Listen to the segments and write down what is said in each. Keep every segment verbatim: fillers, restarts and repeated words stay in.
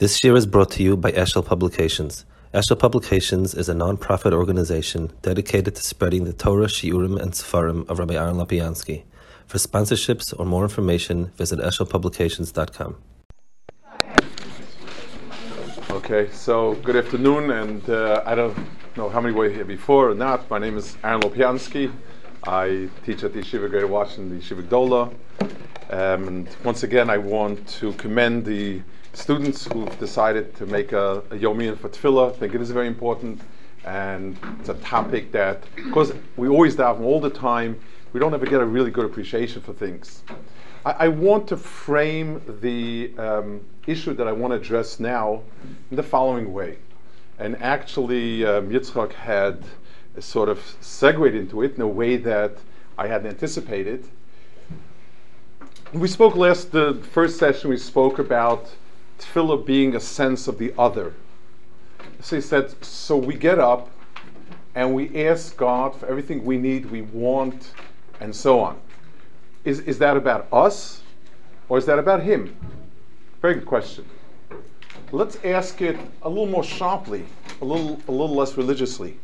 This year is brought to you by Eshel Publications. Eshel Publications is a non-profit organization dedicated to spreading the Torah, Shiurim, and Sefarim of Rabbi Aaron Lopiansky. For sponsorships or more information, visit eshel publications dot com. Okay, so good afternoon, and uh, I don't know how many were here before or not. My name is Aaron Lopiansky. I teach at the Yeshiva Greater Washington, the Yeshiva Dola. Um, and once again, I want to commend the students who've decided to make a, a Yomian for Tefillah. I think it is very important, and it's a topic that, because we always daven all the time, we don't ever get a really good appreciation for things. I, I want to frame the um, issue that I want to address now in the following way. And actually, um, Yitzchak had sort of segued into it in a way that I hadn't anticipated. We spoke last, the first session we spoke about Tefillah being a sense of the other. So he said, so we get up and we ask God for everything we need, we want, and so on. Is, is that about us, or is that about Him? Very good question. Let's ask it a little more sharply, a little, a little less religiously.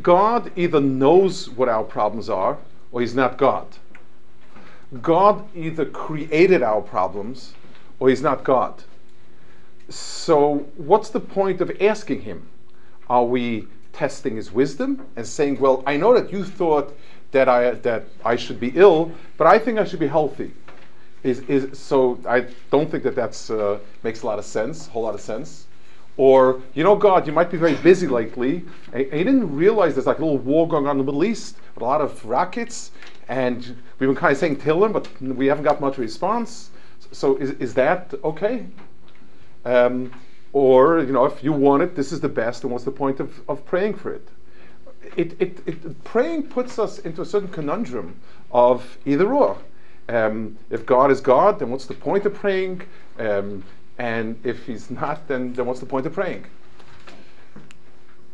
God either knows what our problems are, or He's not God. God either created our problems, or He's not God. So what's the point of asking Him? Are we testing His wisdom and saying, well, I know that you thought that I that I should be ill, but I think I should be healthy. Is, is, so I don't think that that's uh, makes a lot of sense, a whole lot of sense. Or, you know, God, you might be very busy lately, and you didn't realize there's like a little war going on in the Middle East with a lot of rockets, and we've been kind of saying Tehillim, but we haven't got much response. So is, is that okay? Um, or, you know, if you want it, this is the best, and what's the point of, of praying for it? It, it, it? Praying puts us into a certain conundrum of either or. Um, if God is God, then what's the point of praying? Um, and if He's not, then, then what's the point of praying?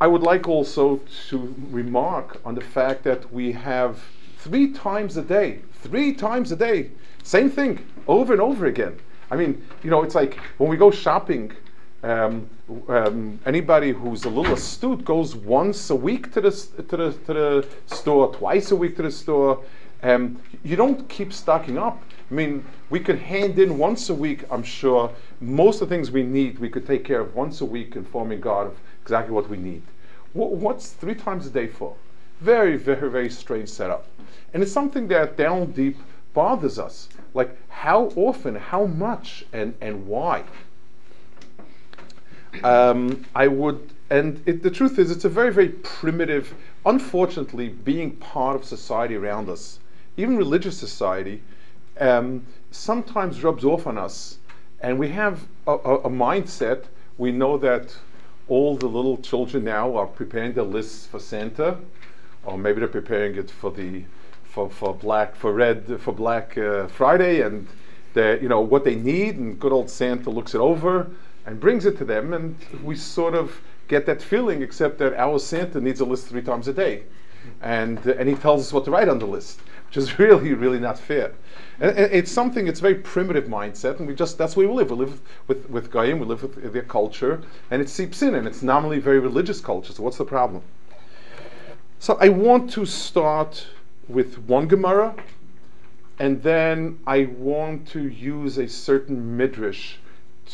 I would like also to remark on the fact that we have three times a day, three times a day, same thing, over and over again. I mean, you know, it's like when we go shopping, um, um, anybody who's a little astute goes once a week to the, to the, to the store, twice a week to the store. Um, you don't keep stocking up. I mean, we could hand in once a week, I'm sure, most of the things we need, we could take care of once a week, informing God of exactly what we need. W- what's three times a day for? Very, very, very strange setup. And it's something that down deep bothers us. Like, how often, how much, and, and why? Um, I would, and it, the truth is, it's a very, very primitive, unfortunately, being part of society around us, even religious society, um, sometimes rubs off on us. And we have a, a, a mindset. We know that all the little children now are preparing their lists for Santa, or maybe they're preparing it for the For, for black, for red, for Black uh, Friday, and the, you know, what they need, and good old Santa looks it over and brings it to them, and we sort of get that feeling, except that our Santa needs a list three times a day, and uh, and he tells us what to write on the list, which is really, really not fair. And, and it's something, it's a very primitive mindset, and we just, that's where we live. We live with, with Goyim, we live with their culture, and it seeps in, and it's nominally very religious culture, so what's the problem? So I want to start with one Gemara, and then I want to use a certain Midrash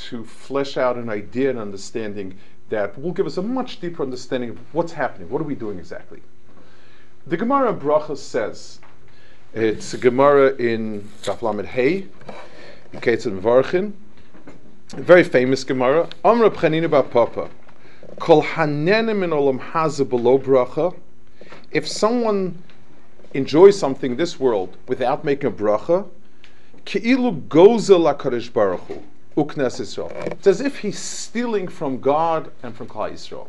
to flesh out an idea and understanding that will give us a much deeper understanding of what's happening, what are we doing exactly. The Gemara Bracha says, it's a Gemara in Daf Lamed Hey, Ketzav Mivarchin, a very famous Gemara, Amr Rav Chanina bar Papa, Kol Hanenim in Olam Hazeh B'lo Bracha. If someone enjoy something in this world without making a bracha, keilu gozel HaKadosh Baruch Hu uknas Yisrael. It's as if he's stealing from God and from Klal Yisrael.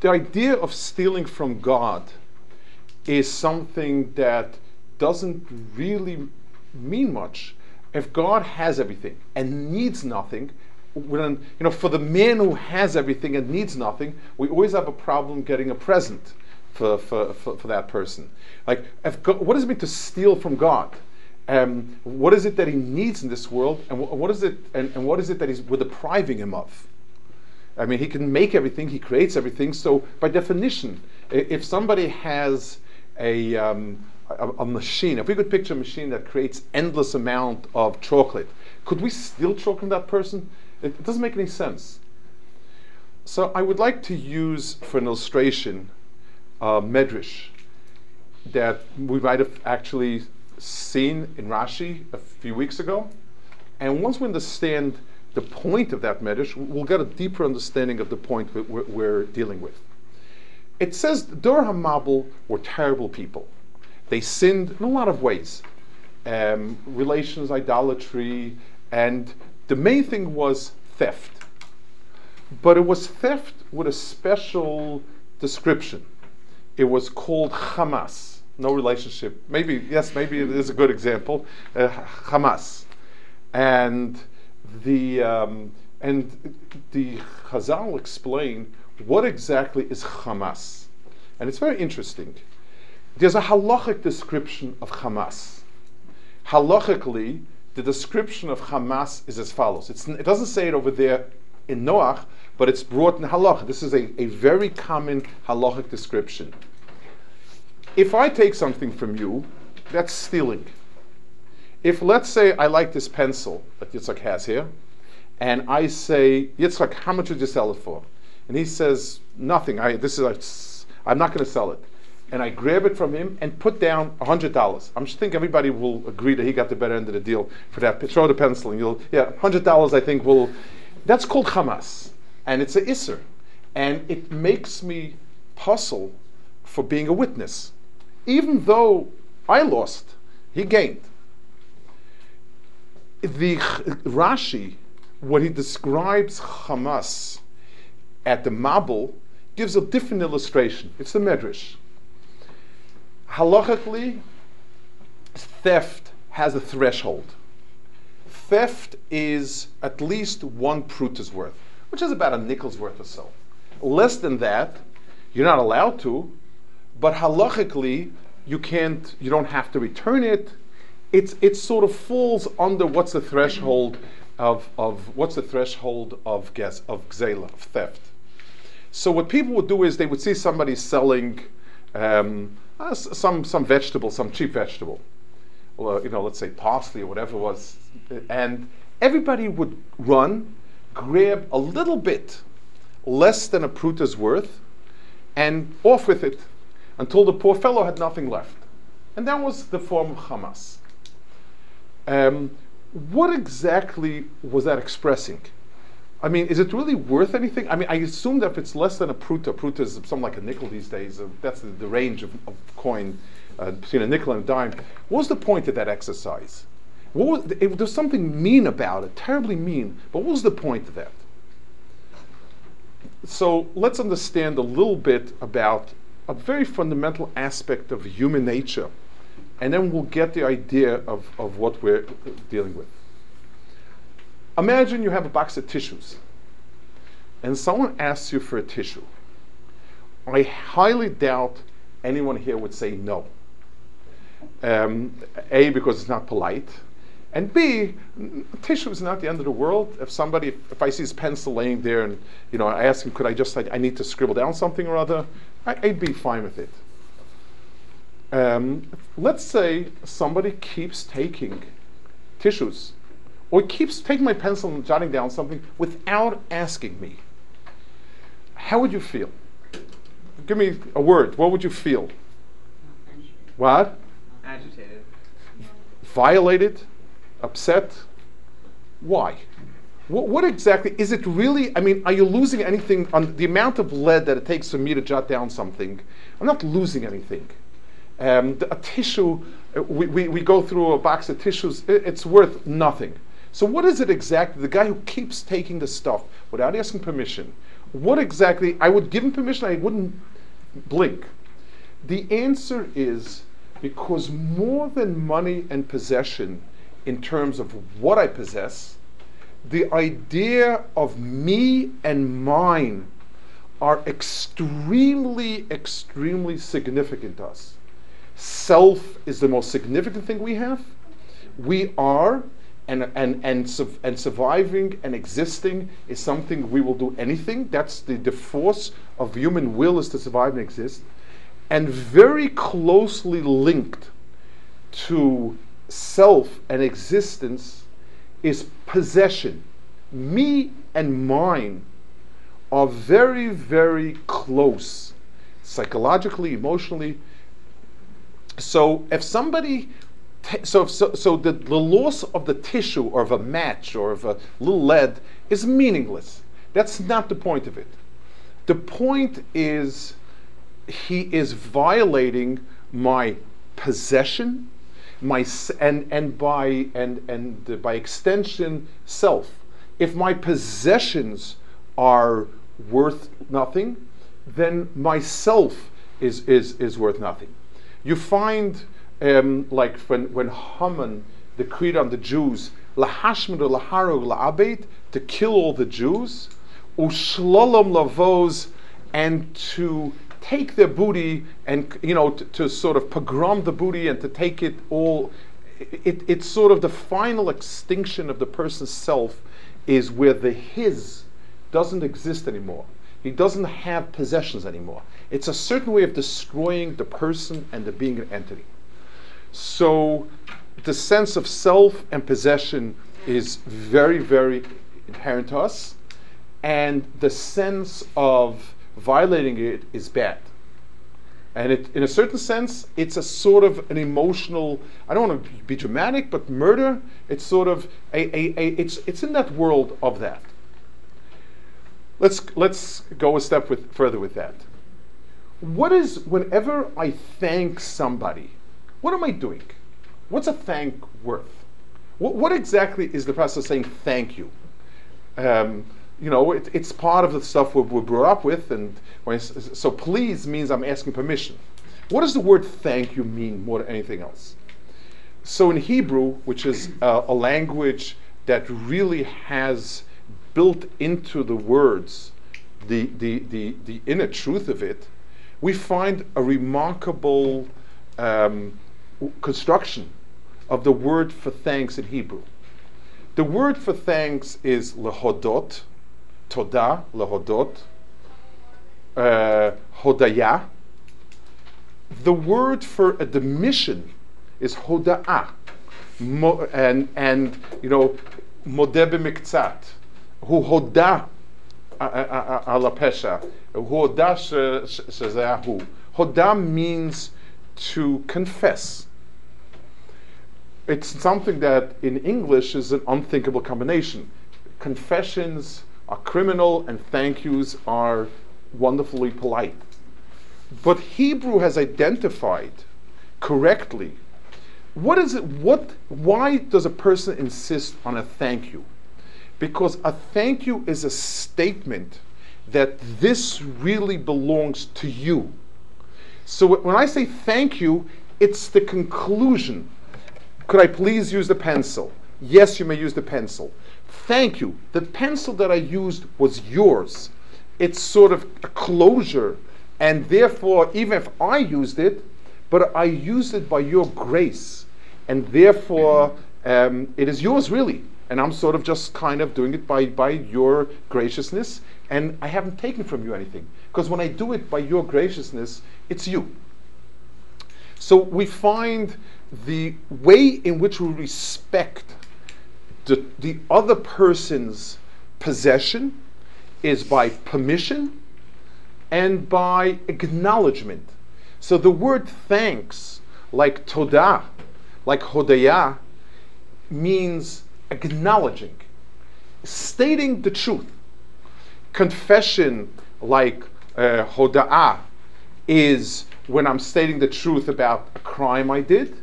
The idea of stealing from God is something that doesn't really mean much. If God has everything and needs nothing, when, you know, for the man who has everything and needs nothing, we always have a problem getting a present For, for, for that person. Like, if God, what does it mean to steal from God? Um, what is it that he needs in this world, and wh- what is it, and, and what is it that he's, we're depriving him of? I mean, he can make everything, he creates everything. So, by definition, if somebody has a um, a, a machine, if we could picture a machine that creates endless amount of chocolate, could we steal chocolate from that person? It, it doesn't make any sense. So, I would like to use for an illustration uh, Midrash that we might have actually seen in Rashi a few weeks ago, and once we understand the point of that Midrash, we'll get a deeper understanding of the point we're, we're dealing with. It says the Dor HaMabul were terrible people. They sinned in a lot of ways, um, relations, idolatry, and the main thing was theft. But it was theft with a special description. It was called Hamas. No relationship. Maybe, yes, maybe it is a good example. Uh, Hamas. And the um, and the Chazal explain what exactly is Hamas. And it's very interesting. There's a halachic description of Hamas. Halachically, the description of Hamas is as follows. It's, it doesn't say it over there in Noach, but it's brought in halach. This is a, a very common halachic description. If I take something from you, that's stealing. If, let's say, I like this pencil that Yitzchak has here, and I say, Yitzchak, how much would you sell it for? And he says, nothing, I, this is a, I'm not going to sell it. And I grab it from him and put down one hundred dollars. I think everybody will agree that he got the better end of the deal for that. Throw the pencil and you'll, yeah, one hundred dollars I think will, that's called Hamas. And it's an Isser. And it makes me puzzle for being a witness. Even though I lost, he gained. The Rashi, when he describes Hamas at the Mabul, gives a different illustration. It's the Midrash. Halachically, theft has a threshold. Theft is at least one pruta's worth, which is about a nickel's worth or so. Less than that, you're not allowed to. But halachically, you can't, you don't have to return it. It's it sort of falls under what's the threshold of of what's the threshold of guess of gzela, of theft. So what people would do is they would see somebody selling um, uh, some some vegetable, some cheap vegetable, well, you know, let's say parsley or whatever it was, and everybody would run, grab a little bit, less than a pruta's worth, and off with it, until the poor fellow had nothing left. And that was the form of Hamas. Um, what exactly was that expressing? I mean, is it really worth anything? I mean, I assume that if it's less than a pruta, pruta is something like a nickel these days, uh, that's the, the range of, of coin uh, between a nickel and a dime. What was the point of that exercise? What was, it, there was something mean about it, terribly mean, but what was the point of that? So let's understand a little bit about a very fundamental aspect of human nature, and then we'll get the idea of, of what we're dealing with. Imagine you have a box of tissues, and someone asks you for a tissue. I highly doubt anyone here would say no. Um, A, because it's not polite, and B, n- tissue is not the end of the world. If somebody, if, if I see his pencil laying there, and you know, I ask him, could I just, I, I need to scribble down something or other, I'd be fine with it. Um, let's say somebody keeps taking tissues or keeps taking my pencil and jotting down something without asking me. How would you feel? Give me a word. What would you feel? What? Agitated. Violated? Upset? Why? What, what exactly, is it really, I mean, are you losing anything on the amount of lead that it takes for me to jot down something? I'm not losing anything. Um, the, a tissue, uh, we, we, we go through a box of tissues, it, it's worth nothing. So what is it exactly, the guy who keeps taking the stuff without asking permission, what exactly, I would give him permission, I wouldn't blink. The answer is because more than money and possession in terms of what I possess, the idea of me and mine are extremely, extremely significant to us. Self is the most significant thing we have. we are, and and and su- and surviving and existing is something we will do anything. That's the, the force of human will, is to survive and exist. And very closely linked to self and existence is possession. Me and mine are very, very close, psychologically, emotionally. So if somebody, t- so if so, so the, the loss of the tissue or of a match or of a little lead is meaningless. That's not the point of it. The point is, he is violating my possession, my and and by and and uh, by extension self. If my possessions are worth nothing, then myself is is is worth nothing. You find um, like when when Haman decreed on the Jews, lahashmid laharog laabeit, to kill all the Jews, ushlalom lavos, and to take their booty, and you know, to, to sort of pogrom the booty and to take it all. It, it's sort of the final extinction of the person's self, is where the his doesn't exist anymore. He doesn't have possessions anymore. It's a certain way of destroying the person and the being an entity. So the sense of self and possession is very, very inherent to us, and the sense of violating it is bad. And it, in a certain sense, it's a sort of an emotional, I don't want to be dramatic, but murder, it's sort of a, a, a it's it's in that world of that. Let's let's go a step with further with that. What is, whenever I thank somebody, what am I doing? What's a thank worth? What, what exactly is the process of saying thank you? Um, You know, it, it's part of the stuff we're, we're brought up with, and so please means I'm asking permission. What does the word thank you mean more than anything else? So in Hebrew, which is uh, a language that really has built into the words the, the, the, the inner truth of it, we find a remarkable um, construction of the word for thanks in Hebrew. The word for thanks is lehodot, Toda, lehodot, uh, hodaya. The word for a demission is hoda'ah, Mo, and and you know, modeh b'miktzat, hu hoda ala pesha, hu hoda shezeahu. Hoda means to confess. It's something that in English is an unthinkable combination. Confessions are criminal and thank yous are wonderfully polite. But Hebrew has identified correctly what is it, what, why does a person insist on a thank you? Because a thank you is a statement that this really belongs to you. So w- when I say thank you, it's the conclusion. Could I please use the pencil? Yes, you may use the pencil. Thank you. The pencil that I used was yours. It's sort of a closure, and therefore, even if I used it, but I used it by your grace, and therefore, um, it is yours really, and I'm sort of just kind of doing it by, by your graciousness, and I haven't taken from you anything, because when I do it by your graciousness, it's you. So we find the way in which we respect The, the other person's possession is by permission and by acknowledgement. So the word thanks, like todah, like hodaya, means acknowledging, stating the truth. Confession, like uh, hoda'ah, is when I'm stating the truth about a crime I did.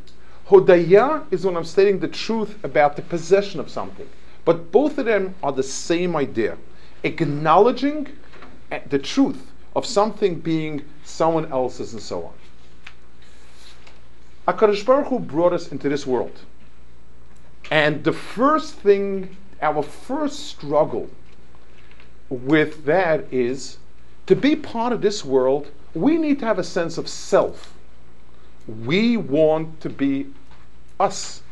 Hodaya is when I'm stating the truth about the possession of something. But both of them are the same idea. Acknowledging the truth of something being someone else's and so on. HaKadosh Baruch Hu brought us into this world. And the first thing, our first struggle with that is, to be part of this world, we need to have a sense of self. We want to be us.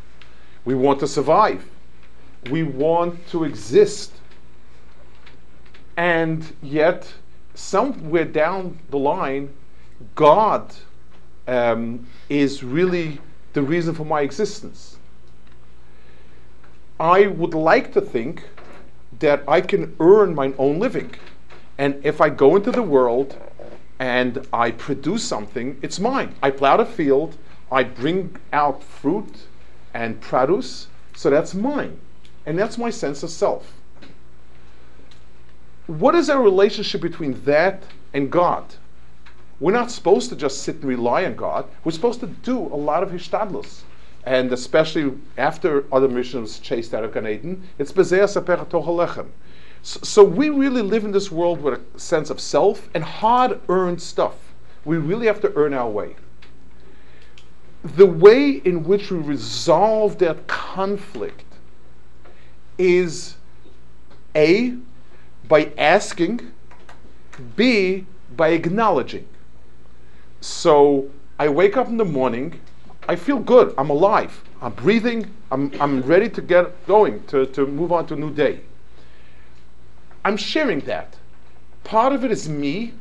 We want to survive. We want to exist. And yet, somewhere down the line, God um, is really the reason for my existence. I would like to think that I can earn my own living. And if I go into the world and I produce something, it's mine. I plowed a field, I bring out fruit and produce, so that's mine. And that's my sense of self. What is our relationship between that and God? We're not supposed to just sit and rely on God. We're supposed to do a lot of hishtadlus. And especially after other missionaries chased out of Gan Eden, it's bezeas aper tochel lechem. So we really live in this world with a sense of self and hard-earned stuff. We really have to earn our way. The way in which we resolve that conflict is A, by asking, B, by acknowledging. So I wake up in the morning, I feel good, I'm alive, I'm breathing, I'm, I'm ready to get going, to, to move on to a new day. I'm sharing that. Part of it is me,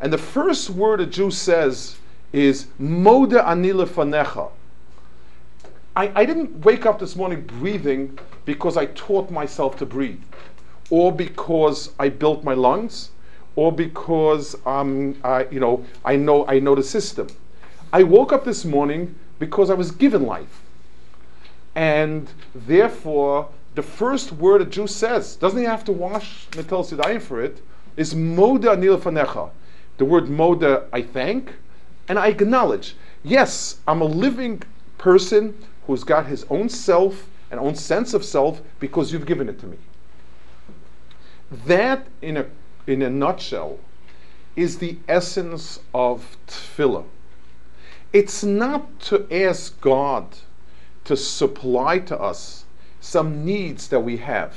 and the first word a Jew says is moda ani lefanecha. I, I didn't wake up this morning breathing because I taught myself to breathe, or because I built my lungs, or because um, I, you know, I know I know the system. I woke up this morning because I was given life, and therefore the first word a Jew says, doesn't he have to wash metal sidayim for it, is moda ani lefanecha. The word moda, I thank, and I acknowledge. Yes, I'm a living person who's got his own self, an own sense of self, because you've given it to me. That, in a, in a nutshell, is the essence of tefillah. It's not to ask God to supply to us some needs that we have,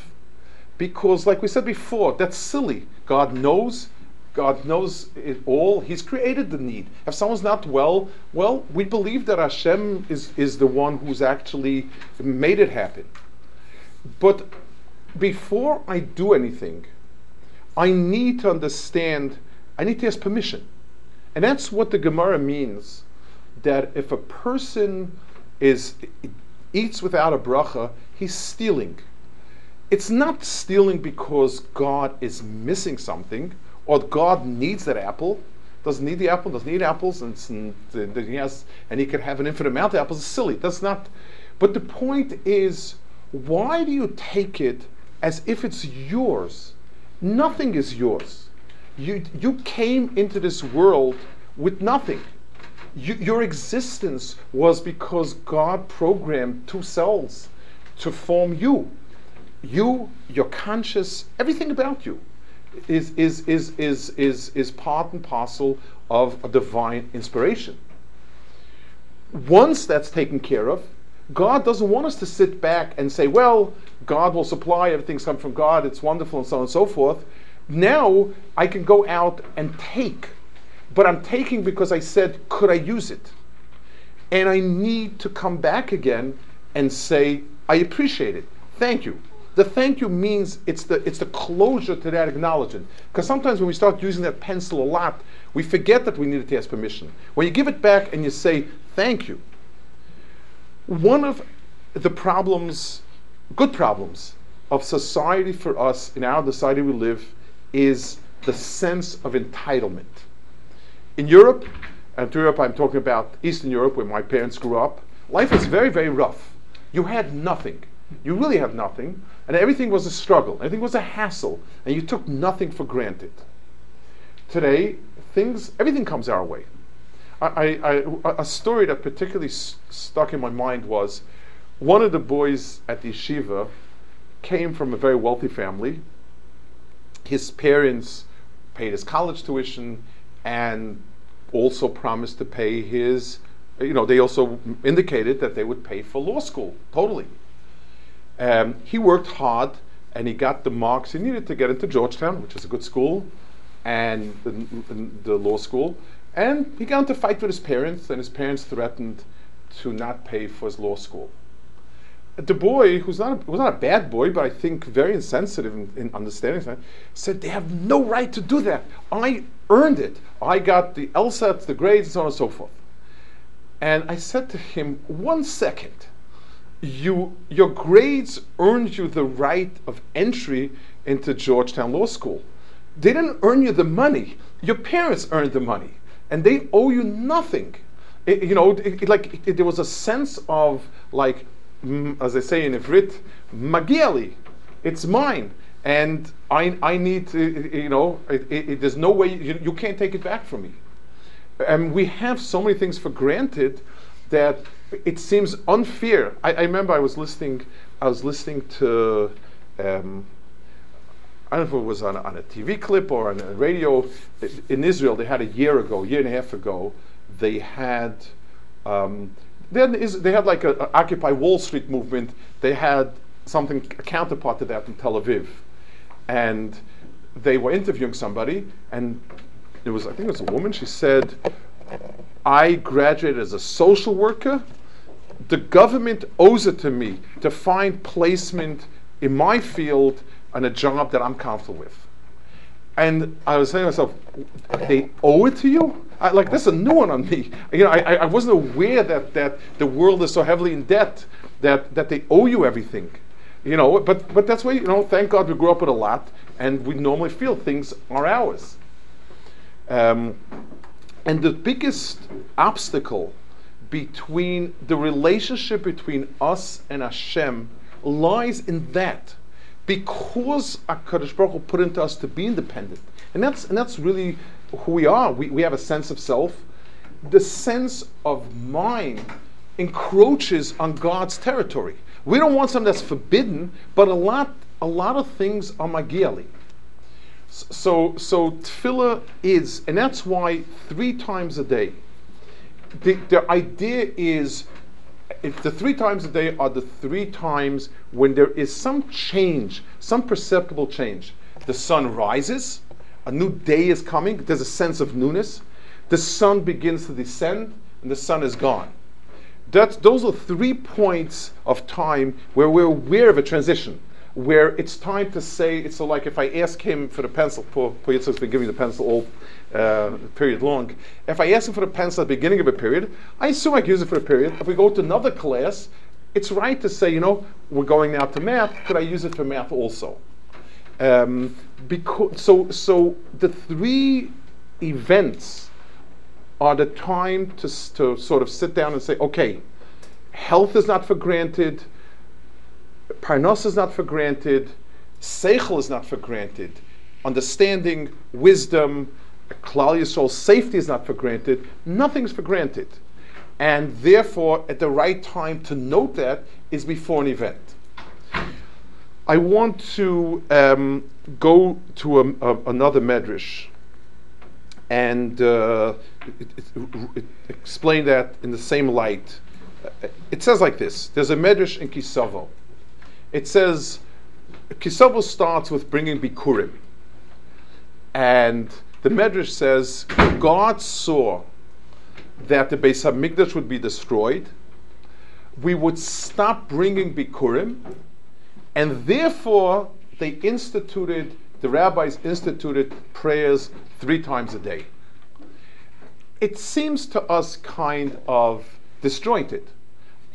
because like we said before, that's silly. God knows, God knows it all. He's created the need. If someone's not well, well, we believe that Hashem is, is the one who's actually made it happen. But before I do anything, I need to understand, I need to ask permission. And that's what the Gemara means, that if a person is eats without a bracha, he's stealing. It's not stealing because God is missing something, or God needs that apple, doesn't need the apple, doesn't need apples, and, and, he, has, and he can have an infinite amount of apples. It's silly. That's not. But the point is, why do you take it as if it's yours? Nothing is yours. You, you came into this world with nothing. You, your existence was because God programmed two cells to form you. You, your conscious, everything about you is, is, is, is, is, is part and parcel of a divine inspiration. Once that's taken care of, God doesn't want us to sit back and say, well, God will supply, everything's come from God, it's wonderful, and so on and so forth. Now I can go out and take, but I'm taking because I said, could I use it? And I need to come back again and say, I appreciate it. Thank you. The thank you means it's the, it's the closure to that acknowledgement. Because sometimes when we start using that pencil a lot, we forget that we needed to ask permission. When you give it back and you say, thank you. One of the problems, good problems, of society for us, in our society we live, is the sense of entitlement. In Europe, and to Europe I'm talking about Eastern Europe, where my parents grew up, life was very, very rough. You had nothing. You really had nothing. And everything was a struggle. Everything was a hassle. And you took nothing for granted. Today, things, everything comes our way. I, I, I, a story that particularly s stuck in my mind was, one of the boys at the yeshiva came from a very wealthy family. His parents paid his college tuition and also promised to pay his, you know, they also indicated that they would pay for law school, totally. Um, he worked hard, and he got the marks he needed to get into Georgetown, which is a good school, and the, the law school. And he got into a fight with his parents, and his parents threatened to not pay for his law school. the boy, who's not a, who's not a bad boy, but I think very insensitive in, in understanding, said they have no right to do that. I earned it. I got the LSATs, the grades, and so on and so forth. And I said to him, one second, you your grades earned you the right of entry into Georgetown Law School. They didn't earn you the money. Your parents earned the money, and they owe you nothing. It, you know, it, it, like it, there was a sense of like, mm, as they say in Ivrit, magieli, it's mine, and I I need to, you know, it, it, it, there's no way you, you can't take it back from me. And we have so many things for granted that it seems unfair. I, I remember I was listening, I was listening to, um, I don't know if it was on, on a T V clip or on a radio. In Israel, they had a year ago, year and a half ago, they had, um, they had, they had like an Occupy Wall Street movement. They had something, a counterpart to that in Tel Aviv. And they were interviewing somebody, and it was, I think it was a woman, she said, I graduated as a social worker. The government owes it to me to find placement in my field and a job that I'm comfortable with. And I was saying to myself, they owe it to you? I, like, that's a new one on me. You know, I, I wasn't aware that, that the world is so heavily in debt that, that they owe you everything. You know, but, but that's why, you know, thank God we grew up with a lot and we normally feel things are ours. Um, and the biggest obstacle between the relationship between us and Hashem lies in that, because HaKadosh Baruch Hu put into us to be independent, and that's and that's really who we are. We we have a sense of self. The sense of mine encroaches on God's territory. We don't want something that's forbidden, but a lot a lot of things are magieli. So, so tefillah is, and that's why three times a day, the, the idea is, if the three times a day are the three times when there is some change, some perceptible change. The sun rises, a new day is coming, there's a sense of newness. The sun begins to descend, and the sun is gone. That's, those are three points of time where we're aware of a transition, where it's time to say, it's so like if I ask him for the pencil, poor, poor Yitzchak's been giving the pencil all uh, period long, if I ask him for the pencil at the beginning of a period, I assume I can use it for a period. If we go to another class, it's right to say, you know, we're going now to math, could I use it for math also? Um, because, so, so the three events are the time to, to sort of sit down and say, okay, health is not for granted, parnasa is not for granted, seichel is not for granted, understanding, wisdom, Klal Yisrael, safety is not for granted, nothing's for granted. And therefore, at the right time to note that is before an event. I want to um, go to a, a, another Midrash and uh, it, it, it explain that in the same light. It says like this, there's a Midrash in Kisavo. It says, Kisavo starts with bringing Bikurim. And the Midrash says, God saw that the Beis Hamikdash would be destroyed. We would stop bringing Bikurim. And therefore, they instituted, the rabbis instituted prayers three times a day. It seems to us kind of disjointed.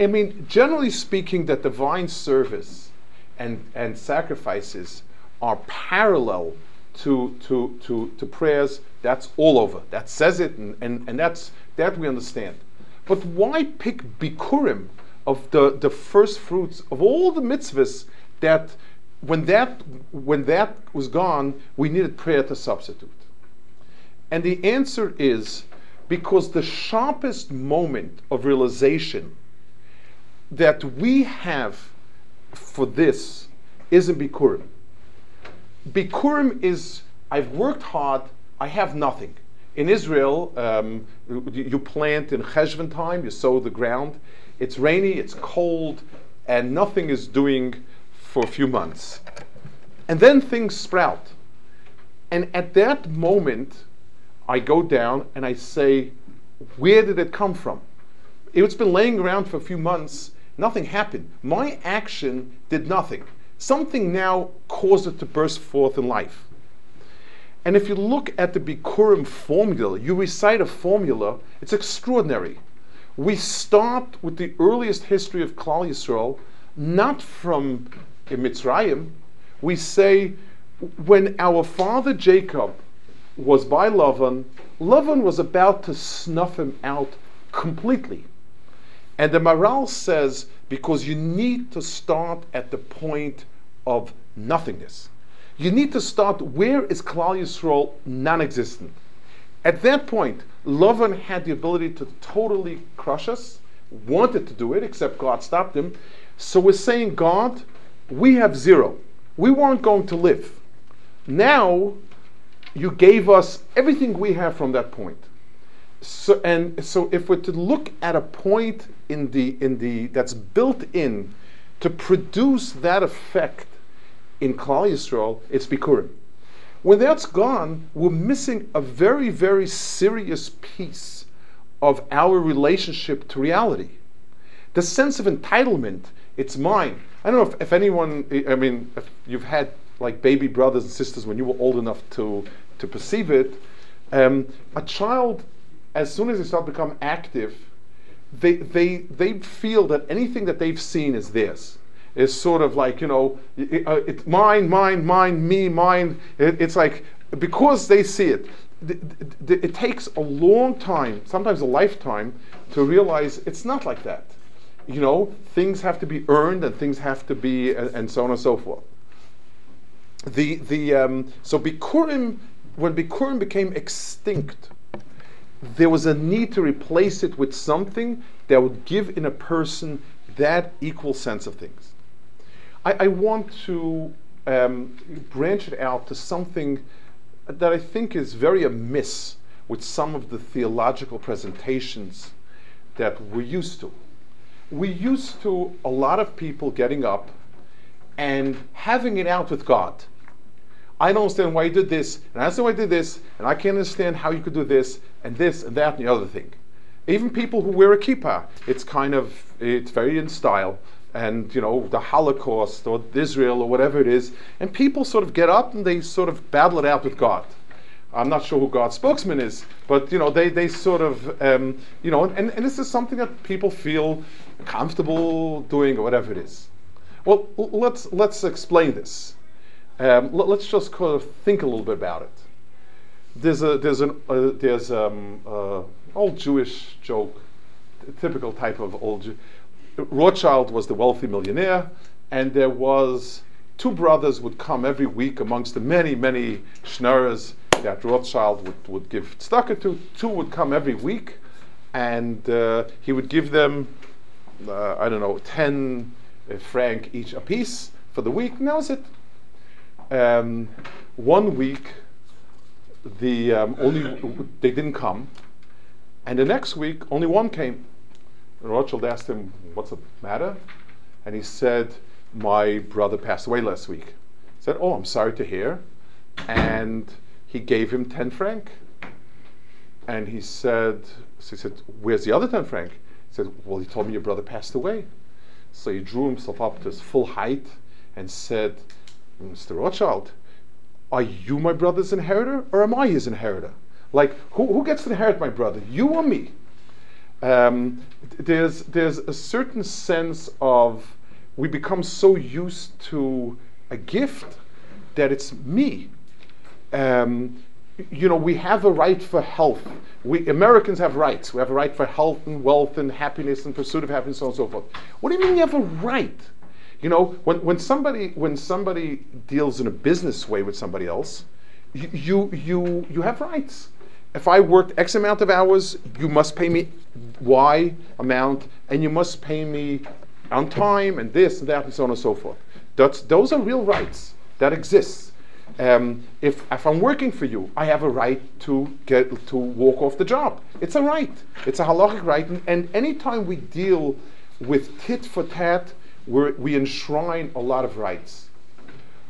I mean, generally speaking, that divine service and, and sacrifices are parallel to, to, to, to prayers. That's all over. That says it, and, and, and that's, that we understand. But why pick Bikurim of the, the first fruits of all the mitzvahs that when, that when that was gone, we needed prayer to substitute? And the answer is because the sharpest moment of realization that we have for this isn't Bikurim. Bikurim is, I've worked hard, I have nothing. In Israel, um, you plant in Cheshvan time, you sow the ground, it's rainy, it's cold, and nothing is doing for a few months. And then things sprout. And at that moment, I go down and I say, where did it come from? It's been laying around for a few months, Nothing happened. My action did nothing. Something now caused it to burst forth in life. And if you look at the Bikurim formula, you recite a formula, it's extraordinary. We start with the earliest history of Klal Yisrael, not from Mitzrayim. We say, when our father Jacob was by Lavan, Lavan was about to snuff him out completely. And the Maral says, because you need to start at the point of nothingness. You need to start, where is Klal Yisrael non-existent? At that point, Lavan had the ability to totally crush us, wanted to do it, except God stopped him. So we're saying, God, we have zero. We weren't going to live. Now, you gave us everything we have from that point. So, and so if we're to look at a point in the, in the, that's built in to produce that effect in Klal Yisrael, it's Bikurim. When that's gone, we're missing a very, very serious piece of our relationship to reality. The sense of entitlement, it's mine. I don't know if, if anyone, I mean, if you've had like baby brothers and sisters when you were old enough to, to perceive it, um, a child, as soon as they start to become active, they, they, they feel that anything that they've seen is theirs. It's sort of like, you know, it, uh, it's mine, mine, mine, me, mine. It, it's like, because they see it. Th th th it takes a long time, sometimes a lifetime, to realize it's not like that. You know, things have to be earned and things have to be, uh, and so on and so forth. The, the, um, so Bikurim, when Bikurim became extinct, there was a need to replace it with something that would give in a person that equal sense of things. I, I want to um, branch it out to something that I think is very amiss with some of the theological presentations that we're used to. We're used to a lot of people getting up and having it out with God. I don't understand why you did this, and I understand why you did this, and I can't understand how you could do this, and this, and that, and the other thing. Even people who wear a kippah, it's kind of, it's very in style, and you know, the Holocaust, or Israel, or whatever it is, and people sort of get up and they sort of battle it out with God. I'm not sure who God's spokesman is, but you know, they, they sort of, um, you know, and, and this is something that people feel comfortable doing, or whatever it is. Well, let's, let's explain this. Um, let's just kind of think a little bit about it. There's a there's an uh, there's um, uh, old Jewish joke, typical type of old Jew. Rothschild was the wealthy millionaire, and there was two brothers would come every week amongst the many many schnorrers that Rothschild would, would give tzedakah to. Two would come every week, and uh, he would give them uh, I don't know ten uh, franc each apiece for the week. And that was it. Um, one week, the um, only w they didn't come, and the next week only one came. And Rothschild asked him, "What's the matter?" And he said, "My brother passed away last week." He said, "Oh, I'm sorry to hear." And he gave him ten franc. And he said, so he said, "Where's the other ten franc?" He said, "Well, he told me your brother passed away." So he drew himself up to his full height and said, "Mister Rothschild, are you my brother's inheritor, or am I his inheritor? Like, who, who gets to inherit my brother, you or me?" Um, there's, there's a certain sense of, we become so used to a gift that it's me. Um, you know, we have a right for health. We Americans have rights. We have a right for health and wealth and happiness and pursuit of happiness, so on and so forth. What do you mean you have a right? You know, when, when somebody when somebody deals in a business way with somebody else, you, you you you have rights. If I worked X amount of hours, you must pay me Y amount, and you must pay me on time, and this and that, and so on and so forth. That's, those are real rights that exist. Um, if if I'm working for you, I have a right to get to walk off the job. It's a right. It's a halachic right. And, and any time we deal with tit for tat, We're, we enshrine a lot of rights.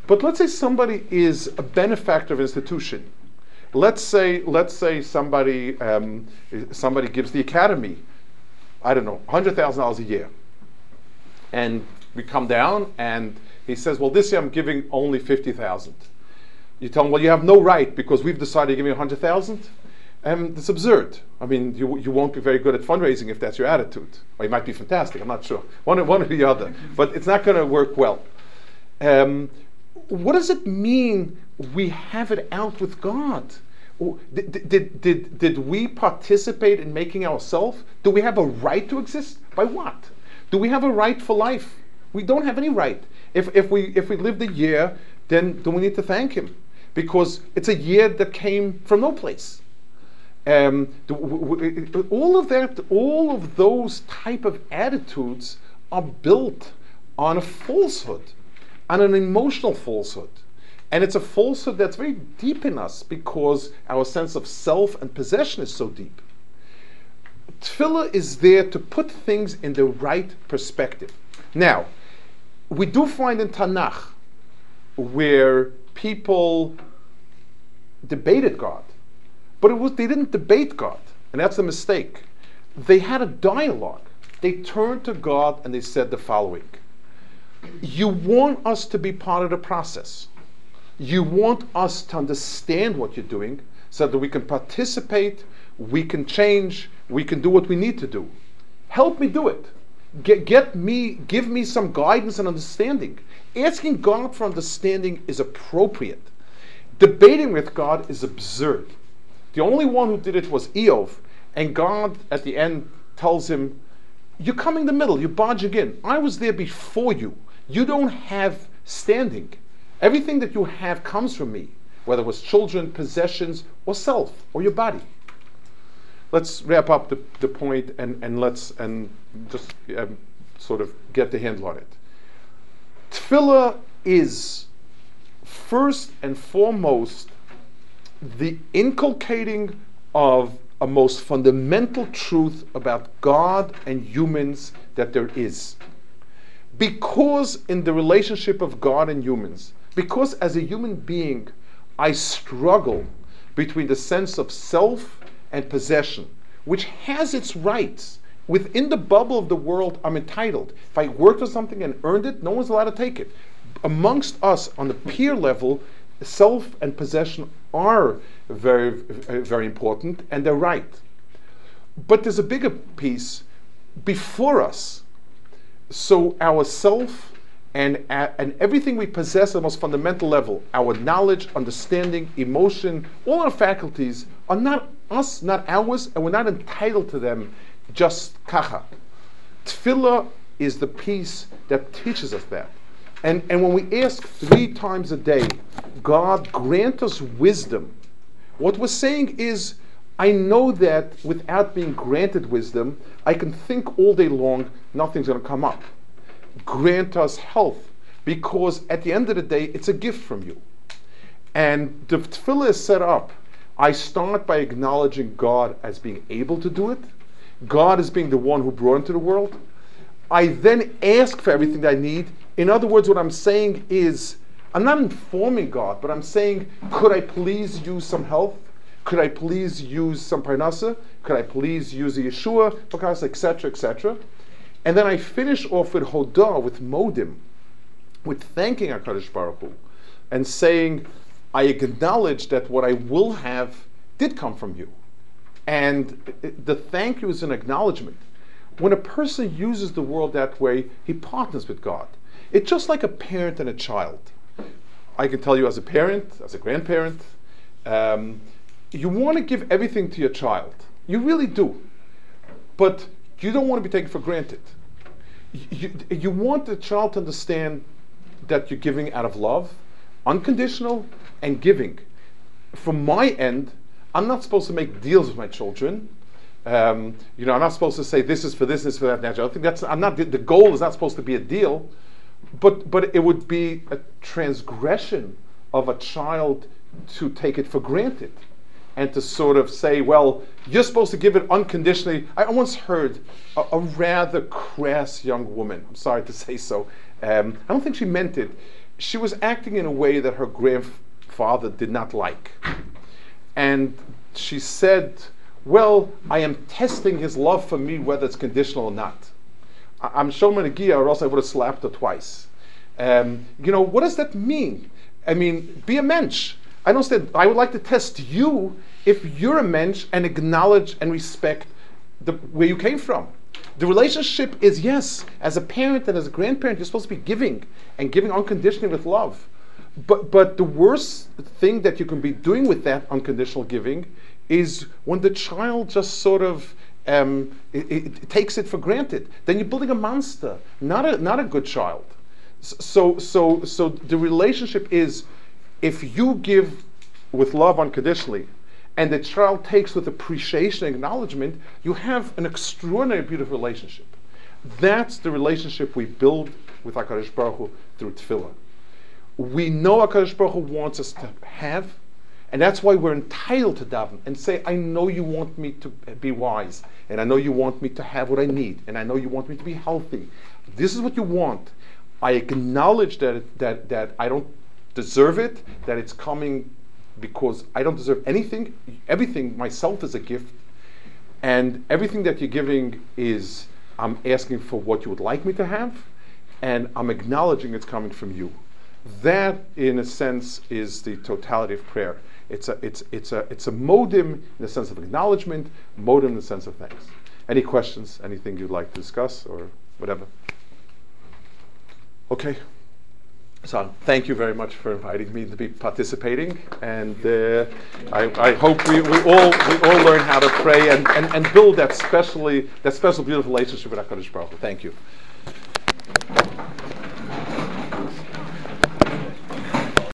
But let's say somebody is a benefactor of an institution. Let's say, let's say somebody, um, somebody gives the academy, I don't know, one hundred thousand dollars a year. And we come down, and he says, well, this year I'm giving only fifty thousand. You tell him, well, you have no right because we've decided to give you one hundred thousand. And it's absurd. I mean, you, you won't be very good at fundraising if that's your attitude. Or you might be fantastic, I'm not sure. One, one or the other. But it's not going to work well. Um, what does it mean we have it out with God? Did, did, did, did we participate in making ourselves? Do we have a right to exist? By what? Do we have a right for life? We don't have any right. If, if, we, if we lived a year, then do we need to thank him? Because it's a year that came from no place. Um, all of that, all of those type of attitudes are built on a falsehood, on an emotional falsehood. And it's a falsehood that's very deep in us because our sense of self and possession is so deep. Tefillah is there to put things in the right perspective. Now, we do find in Tanakh where people debated God, but it was, they didn't debate God, and that's a mistake. They had a dialogue. They turned to God and they said the following: you want us to be part of the process. You want us to understand what you're doing so that we can participate, we can change, we can do what we need to do. Help me do it. Get, get me, give me some guidance and understanding. Asking God for understanding is appropriate. Debating with God is absurd. The only one who did it was Eov, and God at the end tells him, you're coming in the middle, you're barging in. I was there before you. You don't have standing. Everything that you have comes from me, whether it was children, possessions, or self, or your body. Let's wrap up the, the point and, and let's and just um, sort of get the handle on it. Tefillah is first and foremost the inculcating of a most fundamental truth about God and humans that there is. Because in the relationship of God and humans, because as a human being, I struggle between the sense of self and possession, which has its rights. Within the bubble of the world, I'm entitled. If I worked on something and earned it, no one's allowed to take it. Amongst us, on the peer level, self and possession are very, very important, and they're right. But there's a bigger piece before us. So our self and, uh, and everything we possess at the most fundamental level, our knowledge, understanding, emotion, all our faculties are not us, not ours, and we're not entitled to them just kacha. Tefillah is the piece that teaches us that. And, and when we ask three times a day, God grant us wisdom, what we're saying is, I know that without being granted wisdom, I can think all day long, nothing's going to come up. Grant us health, because at the end of the day, it's a gift from you. And the tefillah is set up. I start by acknowledging God as being able to do it, God as being the one who brought into the world. I then ask for everything that I need. In other words, what I'm saying is, I'm not informing God, but I'm saying, could I please use some health? Could I please use some parnasa? Could I please use a Yeshua? Et cetera, et cetera. And then I finish off with Hoda, with modim, with thanking HaKadosh Baruch Hu, and saying, I acknowledge that what I will have did come from you. And the thank you is an acknowledgement. When a person uses the world that way, he partners with God. It's just like a parent and a child. I can tell you as a parent, as a grandparent, um, you want to give everything to your child. You really do. But you don't want to be taken for granted. You, you, you want the child to understand that you're giving out of love, unconditional, and giving. From my end, I'm not supposed to make deals with my children. Um, you know, I'm not supposed to say this is for this, this is for that, that. I think that's, I'm not, the goal is not supposed to be a deal, but, but it would be a transgression of a child to take it for granted. And to sort of say, well, you're supposed to give it unconditionally. I once heard a, a rather crass young woman, I'm sorry to say so, um, I don't think she meant it. She was acting in a way that her grandfather did not like. And she said, well, I am testing his love for me, whether it's conditional or not. I'm showing a gear, or else I would have slapped her twice. Um, you know, what does that mean? I mean, be a mensch. I don't stand, I would like to test you if you're a mensch and acknowledge and respect the, where you came from. The relationship is, yes, as a parent and as a grandparent, you're supposed to be giving and giving unconditionally with love. But but the worst thing that you can be doing with that unconditional giving is when the child just sort of um, it, it, it takes it for granted. Then you're building a monster, not a not a good child. So so so the relationship is, if you give with love unconditionally, and the child takes with appreciation and acknowledgement, you have an extraordinary, beautiful relationship. That's the relationship we build with HaKadosh Baruch Hu through Tefillah. We know HaKadosh Baruch Hu wants us to have, and that's why we're entitled to daven and say, I know you want me to be wise, and I know you want me to have what I need, and I know you want me to be healthy. This is what you want. I acknowledge that, that, that I don't deserve it, that it's coming because I don't deserve anything. Everything myself is a gift, and everything that you're giving is, I'm asking for what you would like me to have, and I'm acknowledging it's coming from you. That, in a sense, is the totality of prayer. It's a it's it's a it's a modim in the sense of acknowledgement, modim in the sense of thanks. Any questions? Anything you'd like to discuss or whatever? Okay. So thank you very much for inviting me to be participating, and uh, I, I hope we, we all we all learn how to pray and, and, and build that specially that special beautiful relationship with HaKadosh Baruch Hu. Thank you.